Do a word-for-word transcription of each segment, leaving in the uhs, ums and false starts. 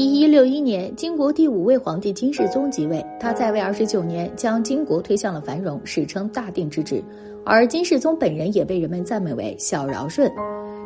一一六一年，金国第五位皇帝金世宗即位，他在位二十九年，将金国推向了繁荣，史称大定之治。而金世宗本人也被人们赞美为小尧舜。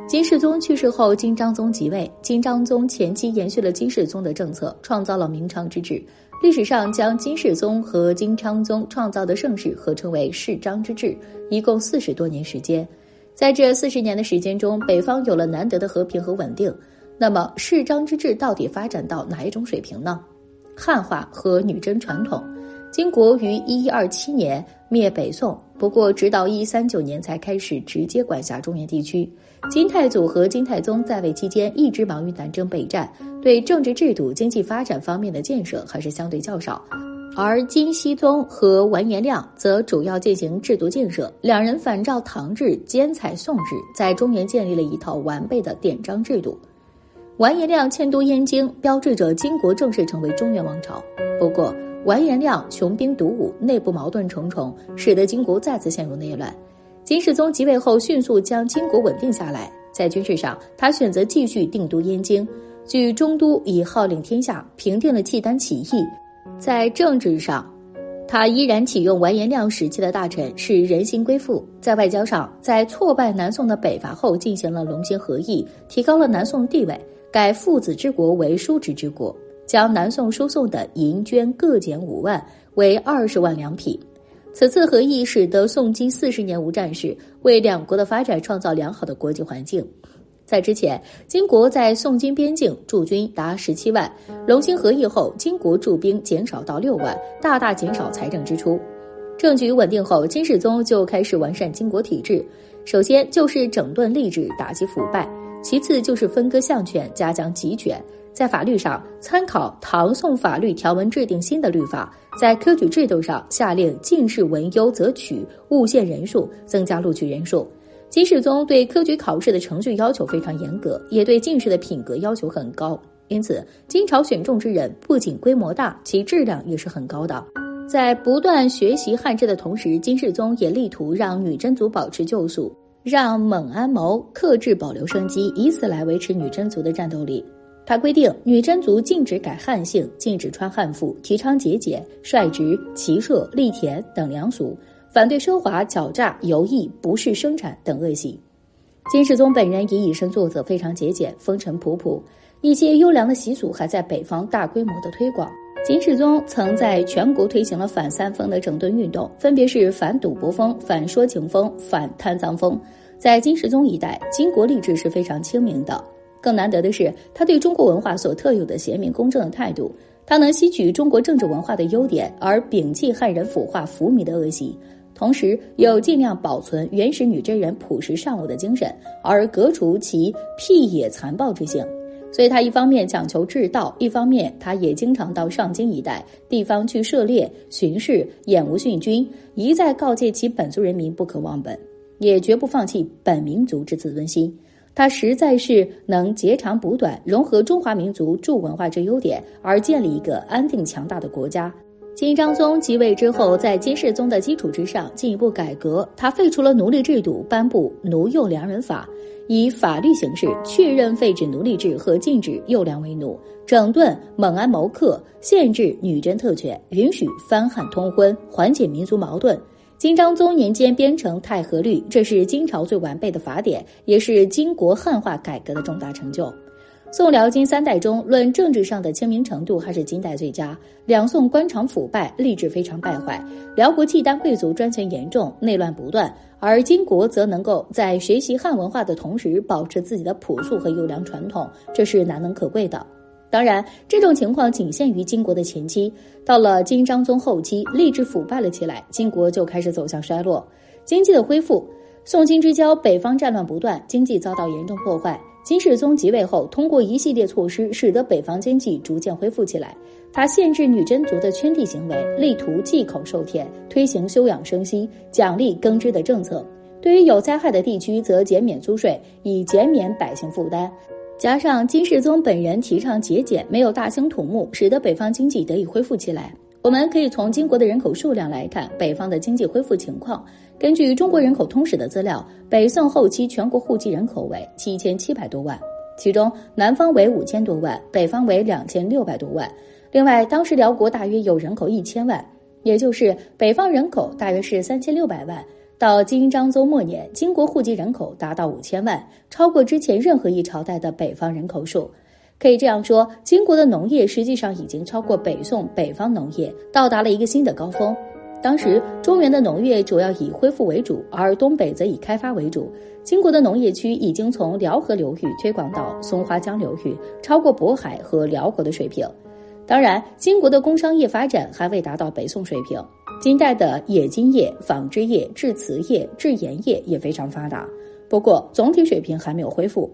金世宗去世后，金章宗即位。金章宗前期延续了金世宗的政策，创造了明昌之治。历史上将金世宗和金昌宗创造的盛世合称为世章之治，一共四十多年时间。在这四十年的时间中，北方有了难得的和平和稳定。那么，世章之治到底发展到哪一种水平呢？汉化和女真传统。金国于一一二七年灭北宋。不过，直到一一三九年才开始直接管辖中原地区。金太祖和金太宗在位期间一直忙于南征北战，对政治制度、经济发展方面的建设还是相对较少。而金熙宗和完颜亮则主要进行制度建设，两人反照唐制，兼采宋制，在中原建立了一套完备的典章制度。完颜亮迁都燕京，标志着金国正式成为中原王朝。不过，完颜亮穷兵黩武，内部矛盾重重，使得金国再次陷入内乱。金世宗即位后，迅速将金国稳定下来。在军事上，他选择继续定都燕京，据中都以号令天下，平定了契丹起义。在政治上，他依然启用完颜亮时期的大臣，使人心归附。在外交上，在挫败南宋的北伐后，进行了隆兴和议，提高了南宋地位，改父子之国为叔侄之国。将南宋输送的银绢各减五万，为二十万两匹。此次和议使得宋金四十年无战事，为两国的发展创造良好的国际环境。在之前，金国在宋金边境驻军达十七万，隆兴和议后，金国驻兵减少到六万，大大减少财政支出。政局稳定后，金世宗就开始完善金国体制，首先就是整顿吏治，打击腐败；其次就是分割相权，加强集权。在法律上，参考唐宋法律条文制定新的律法；在科举制度上，下令进士文优则取，勿限人数，增加录取人数。金世宗对科举考试的程序要求非常严格，也对进士的品格要求很高。因此，金朝选中之人不仅规模大，其质量也是很高的。在不断学习汉制的同时，金世宗也力图让女真族保持旧俗，让蒙安谋克制保留生机，以此来维持女真族的战斗力。他规定，女真族禁止改汉姓，禁止穿汉服，提倡节俭、率直、骑射、犁田等良俗，反对奢华、狡诈、游逸、不事生产等恶习。金世宗本人也以身作则，非常节俭，风尘仆仆。一些优良的习俗还在北方大规模的推广。金世宗曾在全国推行了反三风的整顿运动，分别是反赌博风、反说情风、反贪赃风。在金世宗一代，金国吏治是非常清明的。更难得的是，他对中国文化所特有的贤明公正的态度。他能吸取中国政治文化的优点，而摒弃汉人腐化浮靡的恶习，同时又尽量保存原始女真人朴实尚武的精神，而革除其辟野残暴之性。所以他一方面讲求治道，一方面他也经常到上京一带地方去涉猎、巡视、演武训军，一再告诫其本族人民不可忘本，也绝不放弃本民族之自尊心。他实在是能截长补短，融合中华民族诸文化之优点，而建立一个安定强大的国家。金章宗即位之后，在金世宗的基础之上进一步改革，他废除了奴隶制度，颁布奴宥良人法，以法律形式确认废止奴隶制和禁止宥良为奴，整顿蒙安谋克，限制女真特权，允许藩汉通婚，缓解民族矛盾。金章宗年间编成《太和律》，这是金朝最完备的法典，也是金国汉化改革的重大成就。宋辽金三代中，论政治上的清明程度还是金代最佳。两宋官场腐败，吏治非常败坏，辽国契丹贵族专权严重，内乱不断，而金国则能够在学习汉文化的同时保持自己的朴素和优良传统，这是难能可贵的。当然，这种情况仅限于金国的前期，到了金章宗后期，吏治腐败了起来，金国就开始走向衰落。经济的恢复，宋金之交，北方战乱不断，经济遭到严重破坏。金世宗即位后，通过一系列措施，使得北方经济逐渐恢复起来。他限制女真族的圈地行为，力图忌口授田，推行休养生息、奖励耕织的政策。对于有灾害的地区，则减免租税，以减免百姓负担。加上金世宗本人提倡节俭，没有大兴土木，使得北方经济得以恢复起来。我们可以从金国的人口数量来看北方的经济恢复情况。根据中国人口通史的资料，北宋后期全国户籍人口为七千七百多万，其中南方为五千多万，北方为两千六百多万。另外，当时辽国大约有人口一千万，也就是北方人口大约是三千六百万。到金章宗末年，金国户籍人口达到五千万，超过之前任何一朝代的北方人口数。可以这样说，金国的农业实际上已经超过北宋北方农业，到达了一个新的高峰。当时中原的农业主要以恢复为主，而东北则以开发为主。金国的农业区已经从辽河流域推广到松花江流域，超过渤海和辽国的水平。当然，金国的工商业发展还未达到北宋水平。金代的冶金业、纺织业、制瓷业、制盐业也非常发达，不过总体水平还没有恢复。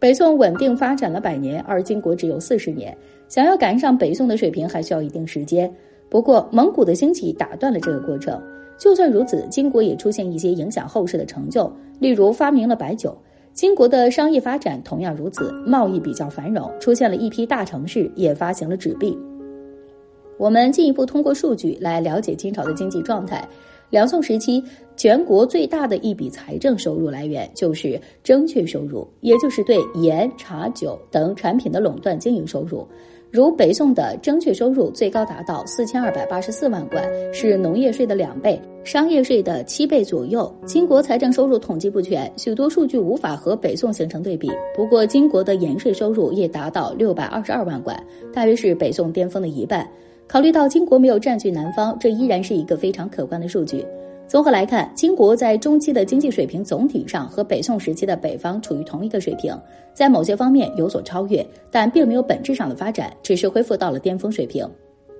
北宋稳定发展了百年，而金国只有四十年，想要赶上北宋的水平还需要一定时间。不过蒙古的兴起打断了这个过程。就算如此，金国也出现一些影响后世的成就，例如发明了白酒。金国的商业发展同样如此，贸易比较繁荣，出现了一批大城市，也发行了纸币。我们进一步通过数据来了解金朝的经济状态。辽宋时期，全国最大的一笔财政收入来源就是征榷收入，也就是对盐、茶、酒等产品的垄断经营收入。如北宋的征榷收入最高达到四千二百八十四万贯，是农业税的两倍，商业税的七倍左右。金国财政收入统计不全，许多数据无法和北宋形成对比。不过，金国的盐税收入也达到六百二十二万贯，大约是北宋巅峰的一半。考虑到金国没有占据南方，这依然是一个非常可观的数据。综合来看，金国在中期的经济水平总体上和北宋时期的北方处于同一个水平，在某些方面有所超越，但并没有本质上的发展，只是恢复到了巅峰水平。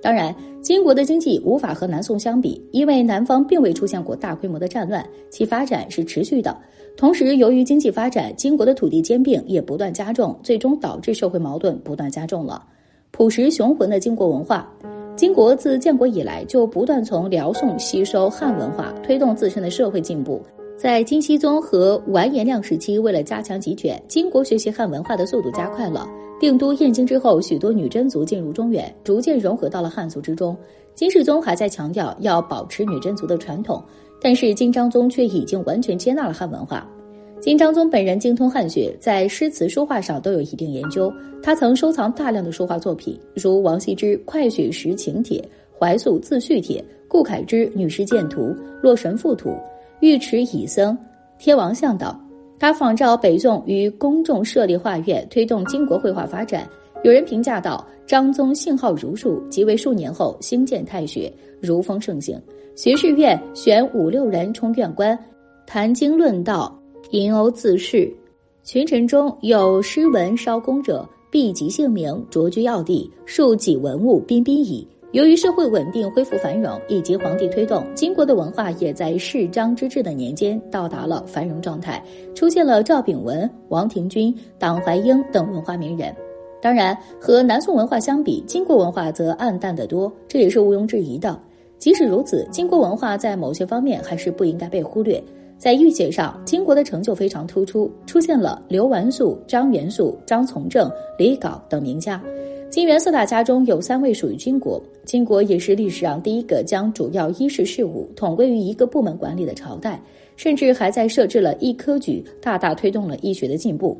当然，金国的经济无法和南宋相比，因为南方并未出现过大规模的战乱，其发展是持续的。同时，由于经济发展，金国的土地兼并也不断加重，最终导致社会矛盾不断加重了。朴实雄浑的金国文化，金国自建国以来就不断从辽宋吸收汉文化，推动自身的社会进步。在金熙宗和完颜亮时期，为了加强集权，金国学习汉文化的速度加快了。定都燕京之后，许多女真族进入中原，逐渐融合到了汉族之中。金世宗还在强调要保持女真族的传统，但是金章宗却已经完全接纳了汉文化。金章宗本人精通汉学，在诗词书画上都有一定研究。他曾收藏大量的书画作品，如王羲之《快雪时晴帖》、怀素《自叙帖》、顾恺之《女尸剑图》、洛神赋图、尉迟乙僧《贴王像》等。他仿照北宋于宫众设立画院，推动金国绘画发展。有人评价道：“章宗性好儒术，即位数年后兴建太学，儒风盛行。学士院选五六人充院官，谈经论道。”吟讴自恃，群臣中有诗文稍工者，必及姓名，擢居要地，庶几文物彬彬矣。由于社会稳定恢复繁荣，以及皇帝推动，金国的文化也在世章之治的年间到达了繁荣状态，出现了赵秉文、王廷钧、党怀英等文化名人。当然，和南宋文化相比，金国文化则暗淡得多，这也是毋庸置疑的。即使如此，金国文化在某些方面还是不应该被忽略。在御写上，金国的成就非常突出，出现了刘完素、张元素、张从正、李杲等名家。金元四大家中有三位属于金国。金国也是历史上第一个将主要医事事务统归于一个部门管理的朝代，甚至还在设置了医科举，大大推动了医学的进步。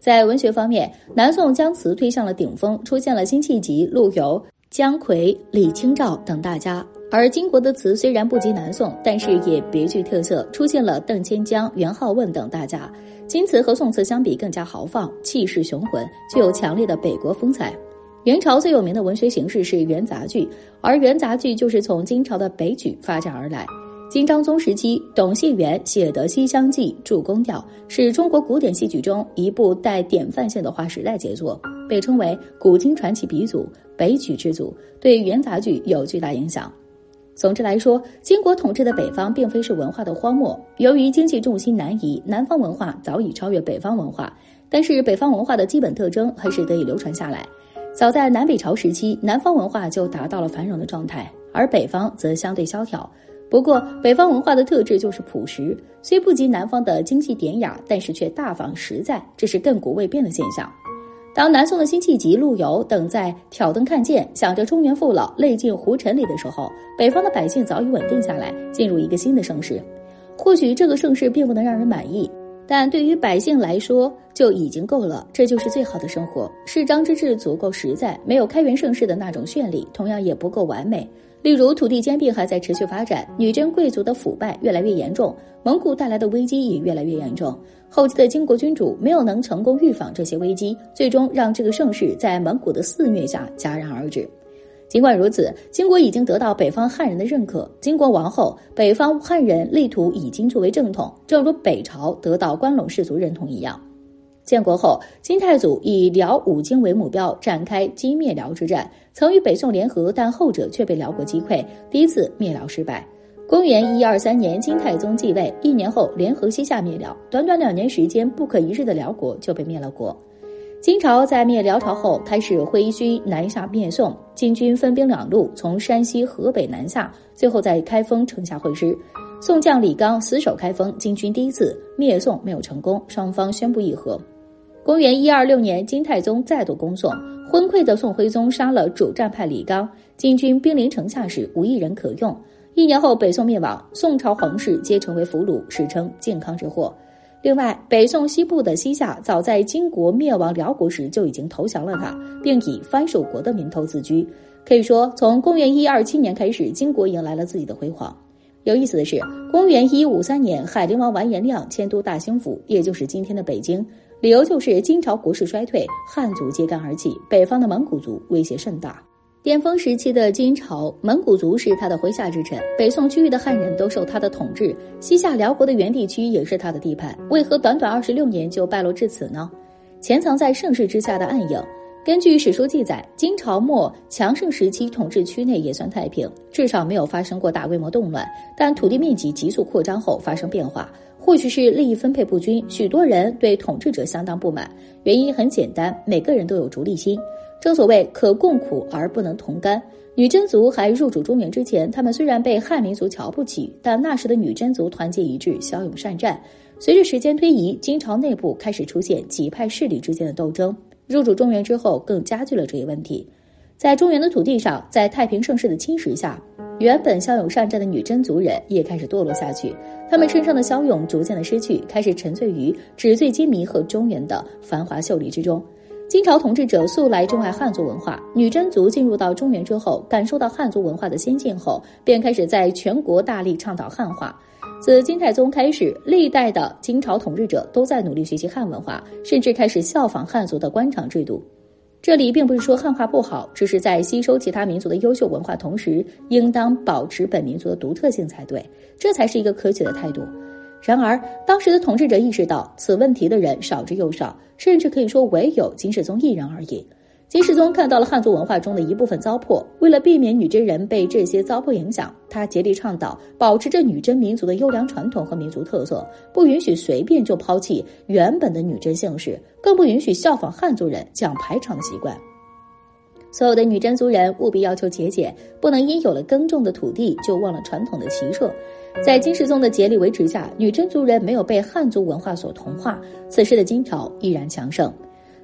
在文学方面，南宋将词推向了顶峰，出现了辛弃疾、陆游、姜夔、李清照等大家。而金国的词虽然不及南宋，但是也别具特色，出现了邓千江、元好问等大家。金词和宋词相比更加豪放，气势雄浑，具有强烈的北国风采。元朝最有名的文学形式是元杂剧，而元杂剧就是从金朝的北曲发展而来。金章宗时期，董解元写的《西厢记》《助公调》是中国古典戏曲中一部带典范性的划时代杰作，被称为古今传奇鼻祖、北曲之祖，对元杂剧有巨大影响。总之来说，金国统治的北方并非是文化的荒漠。由于经济重心南移，南方文化早已超越北方文化，但是北方文化的基本特征还是得以流传下来。早在南北朝时期，南方文化就达到了繁荣的状态，而北方则相对萧条。不过，北方文化的特质就是朴实，虽不及南方的精细典雅，但是却大方实在，这是亘古未变的现象。当南宋的辛弃疾、陆游等在挑灯看剑，想着中原父老泪尽胡尘里的时候，北方的百姓早已稳定下来，进入一个新的盛世。或许这个盛世并不能让人满意，但对于百姓来说就已经够了，这就是最好的生活。适章之治足够实在，没有开元盛世的那种绚丽，同样也不够完美。例如土地兼并还在持续发展，女真贵族的腐败越来越严重，蒙古带来的危机也越来越严重。后期的金国君主没有能成功预防这些危机，最终让这个盛世在蒙古的肆虐下戛然而止。尽管如此，金国已经得到北方汉人的认可，金国亡后，北方汉人立图已经作为正统，正如北朝得到关陇士族认同一样。建国后，金太祖以辽武京为目标展开金灭辽之战，曾与北宋联合，但后者却被辽国击溃，第一次灭辽失败。公元一二三年，金太宗继位，一年后联合西夏灭辽，短短两年时间，不可一日的辽国就被灭了国。金朝在灭辽朝后开始挥军南下灭宋，金军分兵两路，从山西、河北南下，最后在开封城下会师。宋将李纲死守开封，金军第一次灭宋没有成功，双方宣布议和。公元一二六年，金太宗再度攻宋，昏聩的宋徽宗杀了主战派李纲，金军兵临城下时无一人可用。一年后，北宋灭亡，宋朝皇室皆成为俘虏，史称靖康之祸。另外，北宋西部的西夏早在金国灭亡辽国时就已经投降了他，并以藩属国的名头自居。可以说，从公元一二七年开始，金国迎来了自己的辉煌。有意思的是，公元一五三年，海陵王完颜亮迁都大兴府，也就是今天的北京，理由就是金朝国势衰退，汉族揭竿而起，北方的蒙古族威胁甚大。巅峰时期的金朝，蒙古族是他的麾下之臣，北宋区域的汉人都受他的统治，西夏辽国的原地区也是他的地盘，为何短短二十六年就败落至此呢？潜藏在盛世之下的暗影。根据史书记载，金朝末强盛时期统治区内也算太平，至少没有发生过大规模动乱，但土地面积急速扩张后发生变化，或许是利益分配不均，许多人对统治者相当不满，原因很简单，每个人都有逐利心。正所谓可共苦而不能同甘。女真族还入主中原之前，他们虽然被汉民族瞧不起，但那时的女真族团结一致，骁勇善战。随着时间推移，金朝内部开始出现几派势力之间的斗争，入主中原之后更加剧了这一问题。在中原的土地上，在太平盛世的侵蚀下，原本骁勇善战的女真族人也开始堕落下去，他们身上的骁勇逐渐的失去，开始沉醉于纸醉金迷和中原的繁华秀丽之中。金朝统治者素来钟爱汉族文化，女真族进入到中原之后，感受到汉族文化的先进后，便开始在全国大力倡导汉化。自金太宗开始，历代的金朝统治者都在努力学习汉文化，甚至开始效仿汉族的官场制度。这里并不是说汉化不好，只是在吸收其他民族的优秀文化同时，应当保持本民族的独特性才对，这才是一个可取的态度。然而，当时的统治者意识到此问题的人少之又少，甚至可以说唯有金世宗一人而已。金世宗看到了汉族文化中的一部分糟粕，为了避免女真人被这些糟粕影响，他竭力倡导保持着女真民族的优良传统和民族特色，不允许随便就抛弃原本的女真姓氏，更不允许效仿汉族人讲排场的习惯。所有的女真族人务必要求节俭，不能因有了耕种的土地就忘了传统的骑射。在金世宗的竭力维持下，女真族人没有被汉族文化所同化，此时的金朝依然强盛。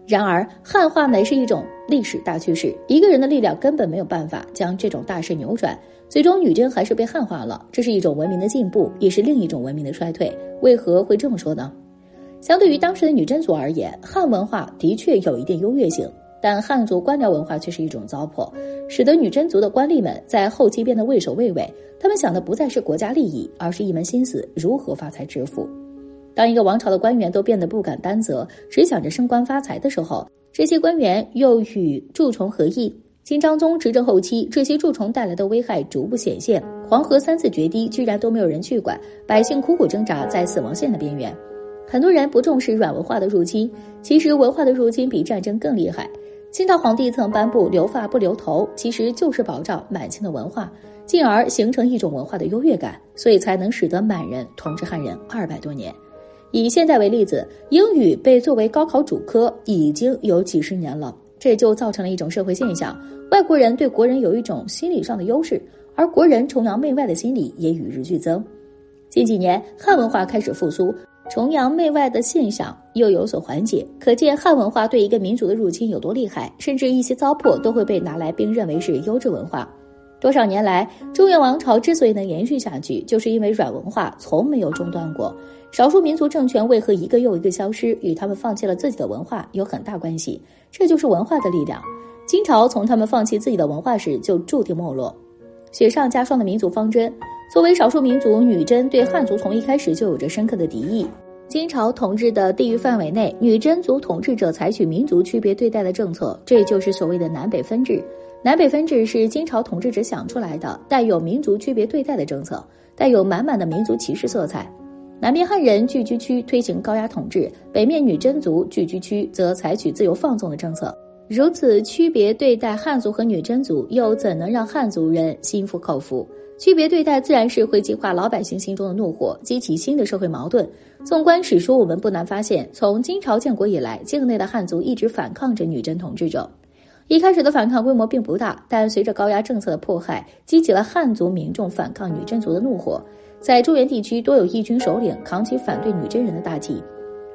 然而，汉化乃是一种历史大趋势，一个人的力量根本没有办法将这种大势扭转，最终女真还是被汉化了。这是一种文明的进步，也是另一种文明的衰退。为何会这么说呢？相对于当时的女真族而言，汉文化的确有一定优越性，但汉族官僚文化却是一种糟粕，使得女真族的官吏们在后期变得畏首畏尾，他们想的不再是国家利益，而是一门心思如何发财致富。当一个王朝的官员都变得不敢担责，只想着升官发财的时候，这些官员又与蛀虫何异？金章宗执政后期，这些蛀虫带来的危害逐步显现，黄河三次决堤居然都没有人去管，百姓苦苦挣扎在死亡线的边缘。很多人不重视软文化的入侵，其实文化的入侵比战争更厉害。清朝皇帝曾颁布留发不留头，其实就是保障满清的文化，进而形成一种文化的优越感，所以才能使得满人统治汉人二百多年。以现在为例子，英语被作为高考主科已经有几十年了，这就造成了一种社会现象，外国人对国人有一种心理上的优势，而国人崇洋媚外的心理也与日俱增。近几年汉文化开始复苏，崇洋媚外的现象又有所缓解，可见汉文化对一个民族的入侵有多厉害，甚至一些糟粕都会被拿来并认为是优质文化。多少年来，中原王朝之所以能延续下去，就是因为软文化从没有中断过，少数民族政权为何一个又一个消失，与他们放弃了自己的文化有很大关系。这就是文化的力量。金朝从他们放弃自己的文化时，就注定没落。雪上加霜的民族方针，作为少数民族，女真对汉族从一开始就有着深刻的敌意。金朝统治的地域范围内，女真族统治者采取民族区别对待的政策，这就是所谓的南北分治。南北分治是金朝统治者想出来的，带有民族区别对待的政策，带有满满的民族歧视色彩。南边汉人聚居区推行高压统治，北面女真族聚居区则采取自由放纵的政策。如此区别对待汉族和女真族，又怎能让汉族人心服口服？区别对待自然是会激化老百姓心中的怒火，激起新的社会矛盾。纵观史书，我们不难发现，从金朝建国以来，境内的汉族一直反抗着女真统治者。一开始的反抗规模并不大，但随着高压政策的迫害，激起了汉族民众反抗女真族的怒火。在中原地区，多有义军首领扛起反对女真人的大旗。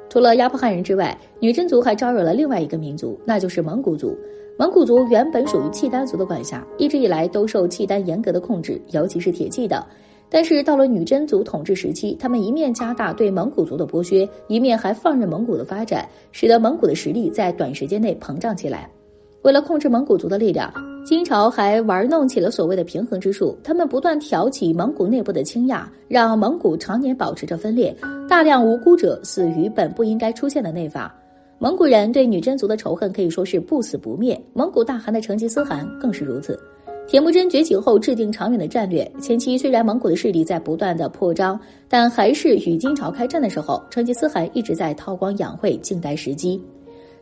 除了压迫汉人之外，女真族还招惹了另外一个民族，那就是蒙古族。蒙古族原本属于契丹族的管辖，一直以来都受契丹严格的控制，尤其是铁骑的。但是到了女真族统治时期，他们一面加大对蒙古族的剥削，一面还放任蒙古的发展，使得蒙古的实力在短时间内膨胀起来。为了控制蒙古族的力量，金朝还玩弄起了所谓的平衡之术，他们不断挑起蒙古内部的倾轧，让蒙古常年保持着分裂，大量无辜者死于本不应该出现的内法。蒙古人对女真族的仇恨可以说是不死不灭，蒙古大汗的成吉思汗更是如此。铁木真觉醒后制定长远的战略，前期虽然蒙古的势力在不断的扩张，但还是与金朝开战的时候，成吉思汗一直在韬光养晦，静待时机。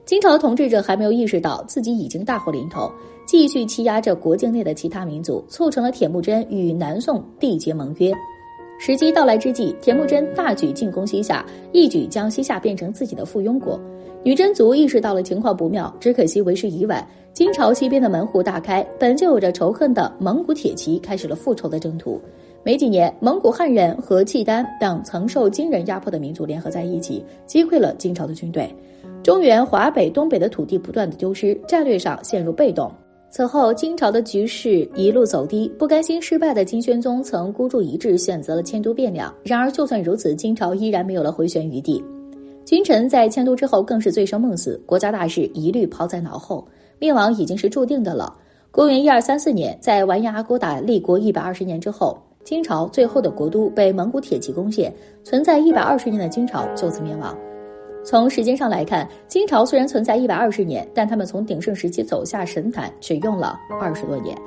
金朝统治者还没有意识到自己已经大祸临头，继续欺压着国境内的其他民族，促成了铁木真与南宋缔结盟约。时机到来之际，铁木真大举进攻西夏，一举将西夏变成自己的附庸国。女真族意识到了情况不妙，只可惜为时已晚。金朝西边的门户大开，本就有着仇恨的蒙古铁骑开始了复仇的征途。没几年，蒙古汉人和契丹等曾受金人压迫的民族联合在一起，击溃了金朝的军队。中原、华北、东北的土地不断的丢失，战略上陷入被动。此后，金朝的局势一路走低，不甘心失败的金宣宗曾孤注一掷，选择了迁都汴梁。然而，就算如此，金朝依然没有了回旋余地。君臣在迁都之后更是醉生梦死，国家大事一律抛在脑后，灭亡已经是注定的了。公元一二三四年，在完颜阿骨打立国一百二十年之后，金朝最后的国都被蒙古铁骑攻陷，存在一百二十年的金朝就此灭亡。从时间上来看，金朝虽然存在一百二十年，但他们从鼎盛时期走下神坛只用了二十多年。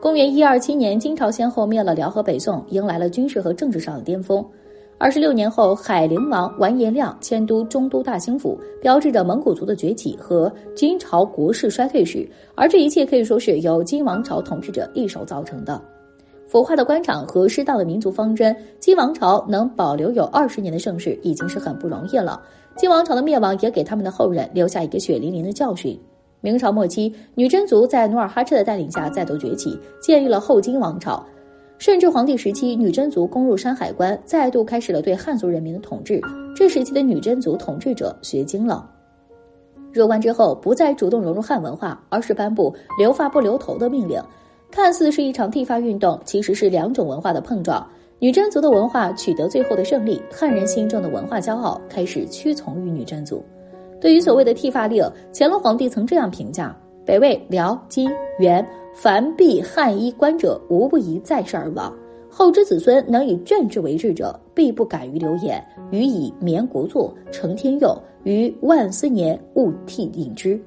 公元一二七年，金朝先后灭了辽和北宋，迎来了军事和政治上的巅峰。二十六年后，海陵王完颜亮迁都中都大兴府，标志着蒙古族的崛起和金朝国势衰退史，而这一切可以说是由金王朝统治者一手造成的。腐化的官场和失当的民族方针，金王朝能保留有二十年的盛世已经是很不容易了。金王朝的灭亡也给他们的后人留下一个血淋淋的教训。明朝末期，女真族在努尔哈赤的带领下再度崛起，建立了后金王朝。顺治皇帝时期，女真族攻入山海关，再度开始了对汉族人民的统治。这时期的女真族统治者学精了，入关之后不再主动融入汉文化，而是颁布留发不留头的命令。看似是一场剃发运动，其实是两种文化的碰撞。女真族的文化取得最后的胜利，汉人心中的文化骄傲开始屈从于女真族。对于所谓的剃发令，乾隆皇帝曾这样评价：北魏、辽、金、元，凡避汉衣冠者，无不以在世而亡。后之子孙能以眷治为治者，必不敢于流言，予以绵国祚，承天佑，于万斯年，勿替引之。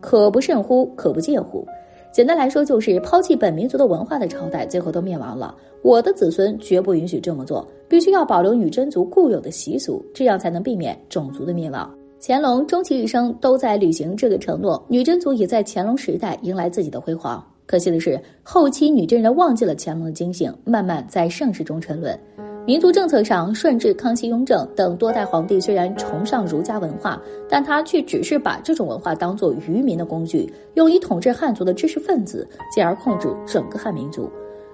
可不甚乎，可不戒乎。简单来说，就是抛弃本民族的文化的朝代最后都灭亡了，我的子孙绝不允许这么做，必须要保留女真族固有的习俗，这样才能避免种族的灭亡。乾隆终其一生都在履行这个承诺，女真族也在乾隆时代迎来自己的辉煌。可惜的是，后期女真人忘记了乾隆的警醒，慢慢在盛世中沉沦。民族政策上，顺治、康熙、雍正等多代皇帝虽然崇尚儒家文化，但他却只是把这种文化当作愚民的工具，用以统治汉族的知识分子，进而控制整个汉民族。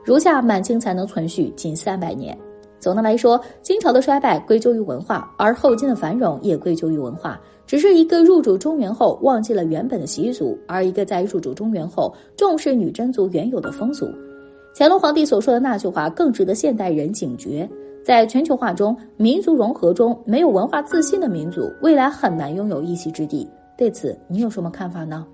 如下满清才能存续近三百年。总的来说，金朝的衰败归咎于文化，而后金的繁荣也归咎于文化。只是一个入主中原后忘记了原本的习俗，而一个在入主中原后重视女真族原有的风俗。乾隆皇帝所说的那句话更值得现代人警觉。在全球化中、民族融合中，没有文化自信的民族，未来很难拥有一席之地。对此，你有什么看法呢？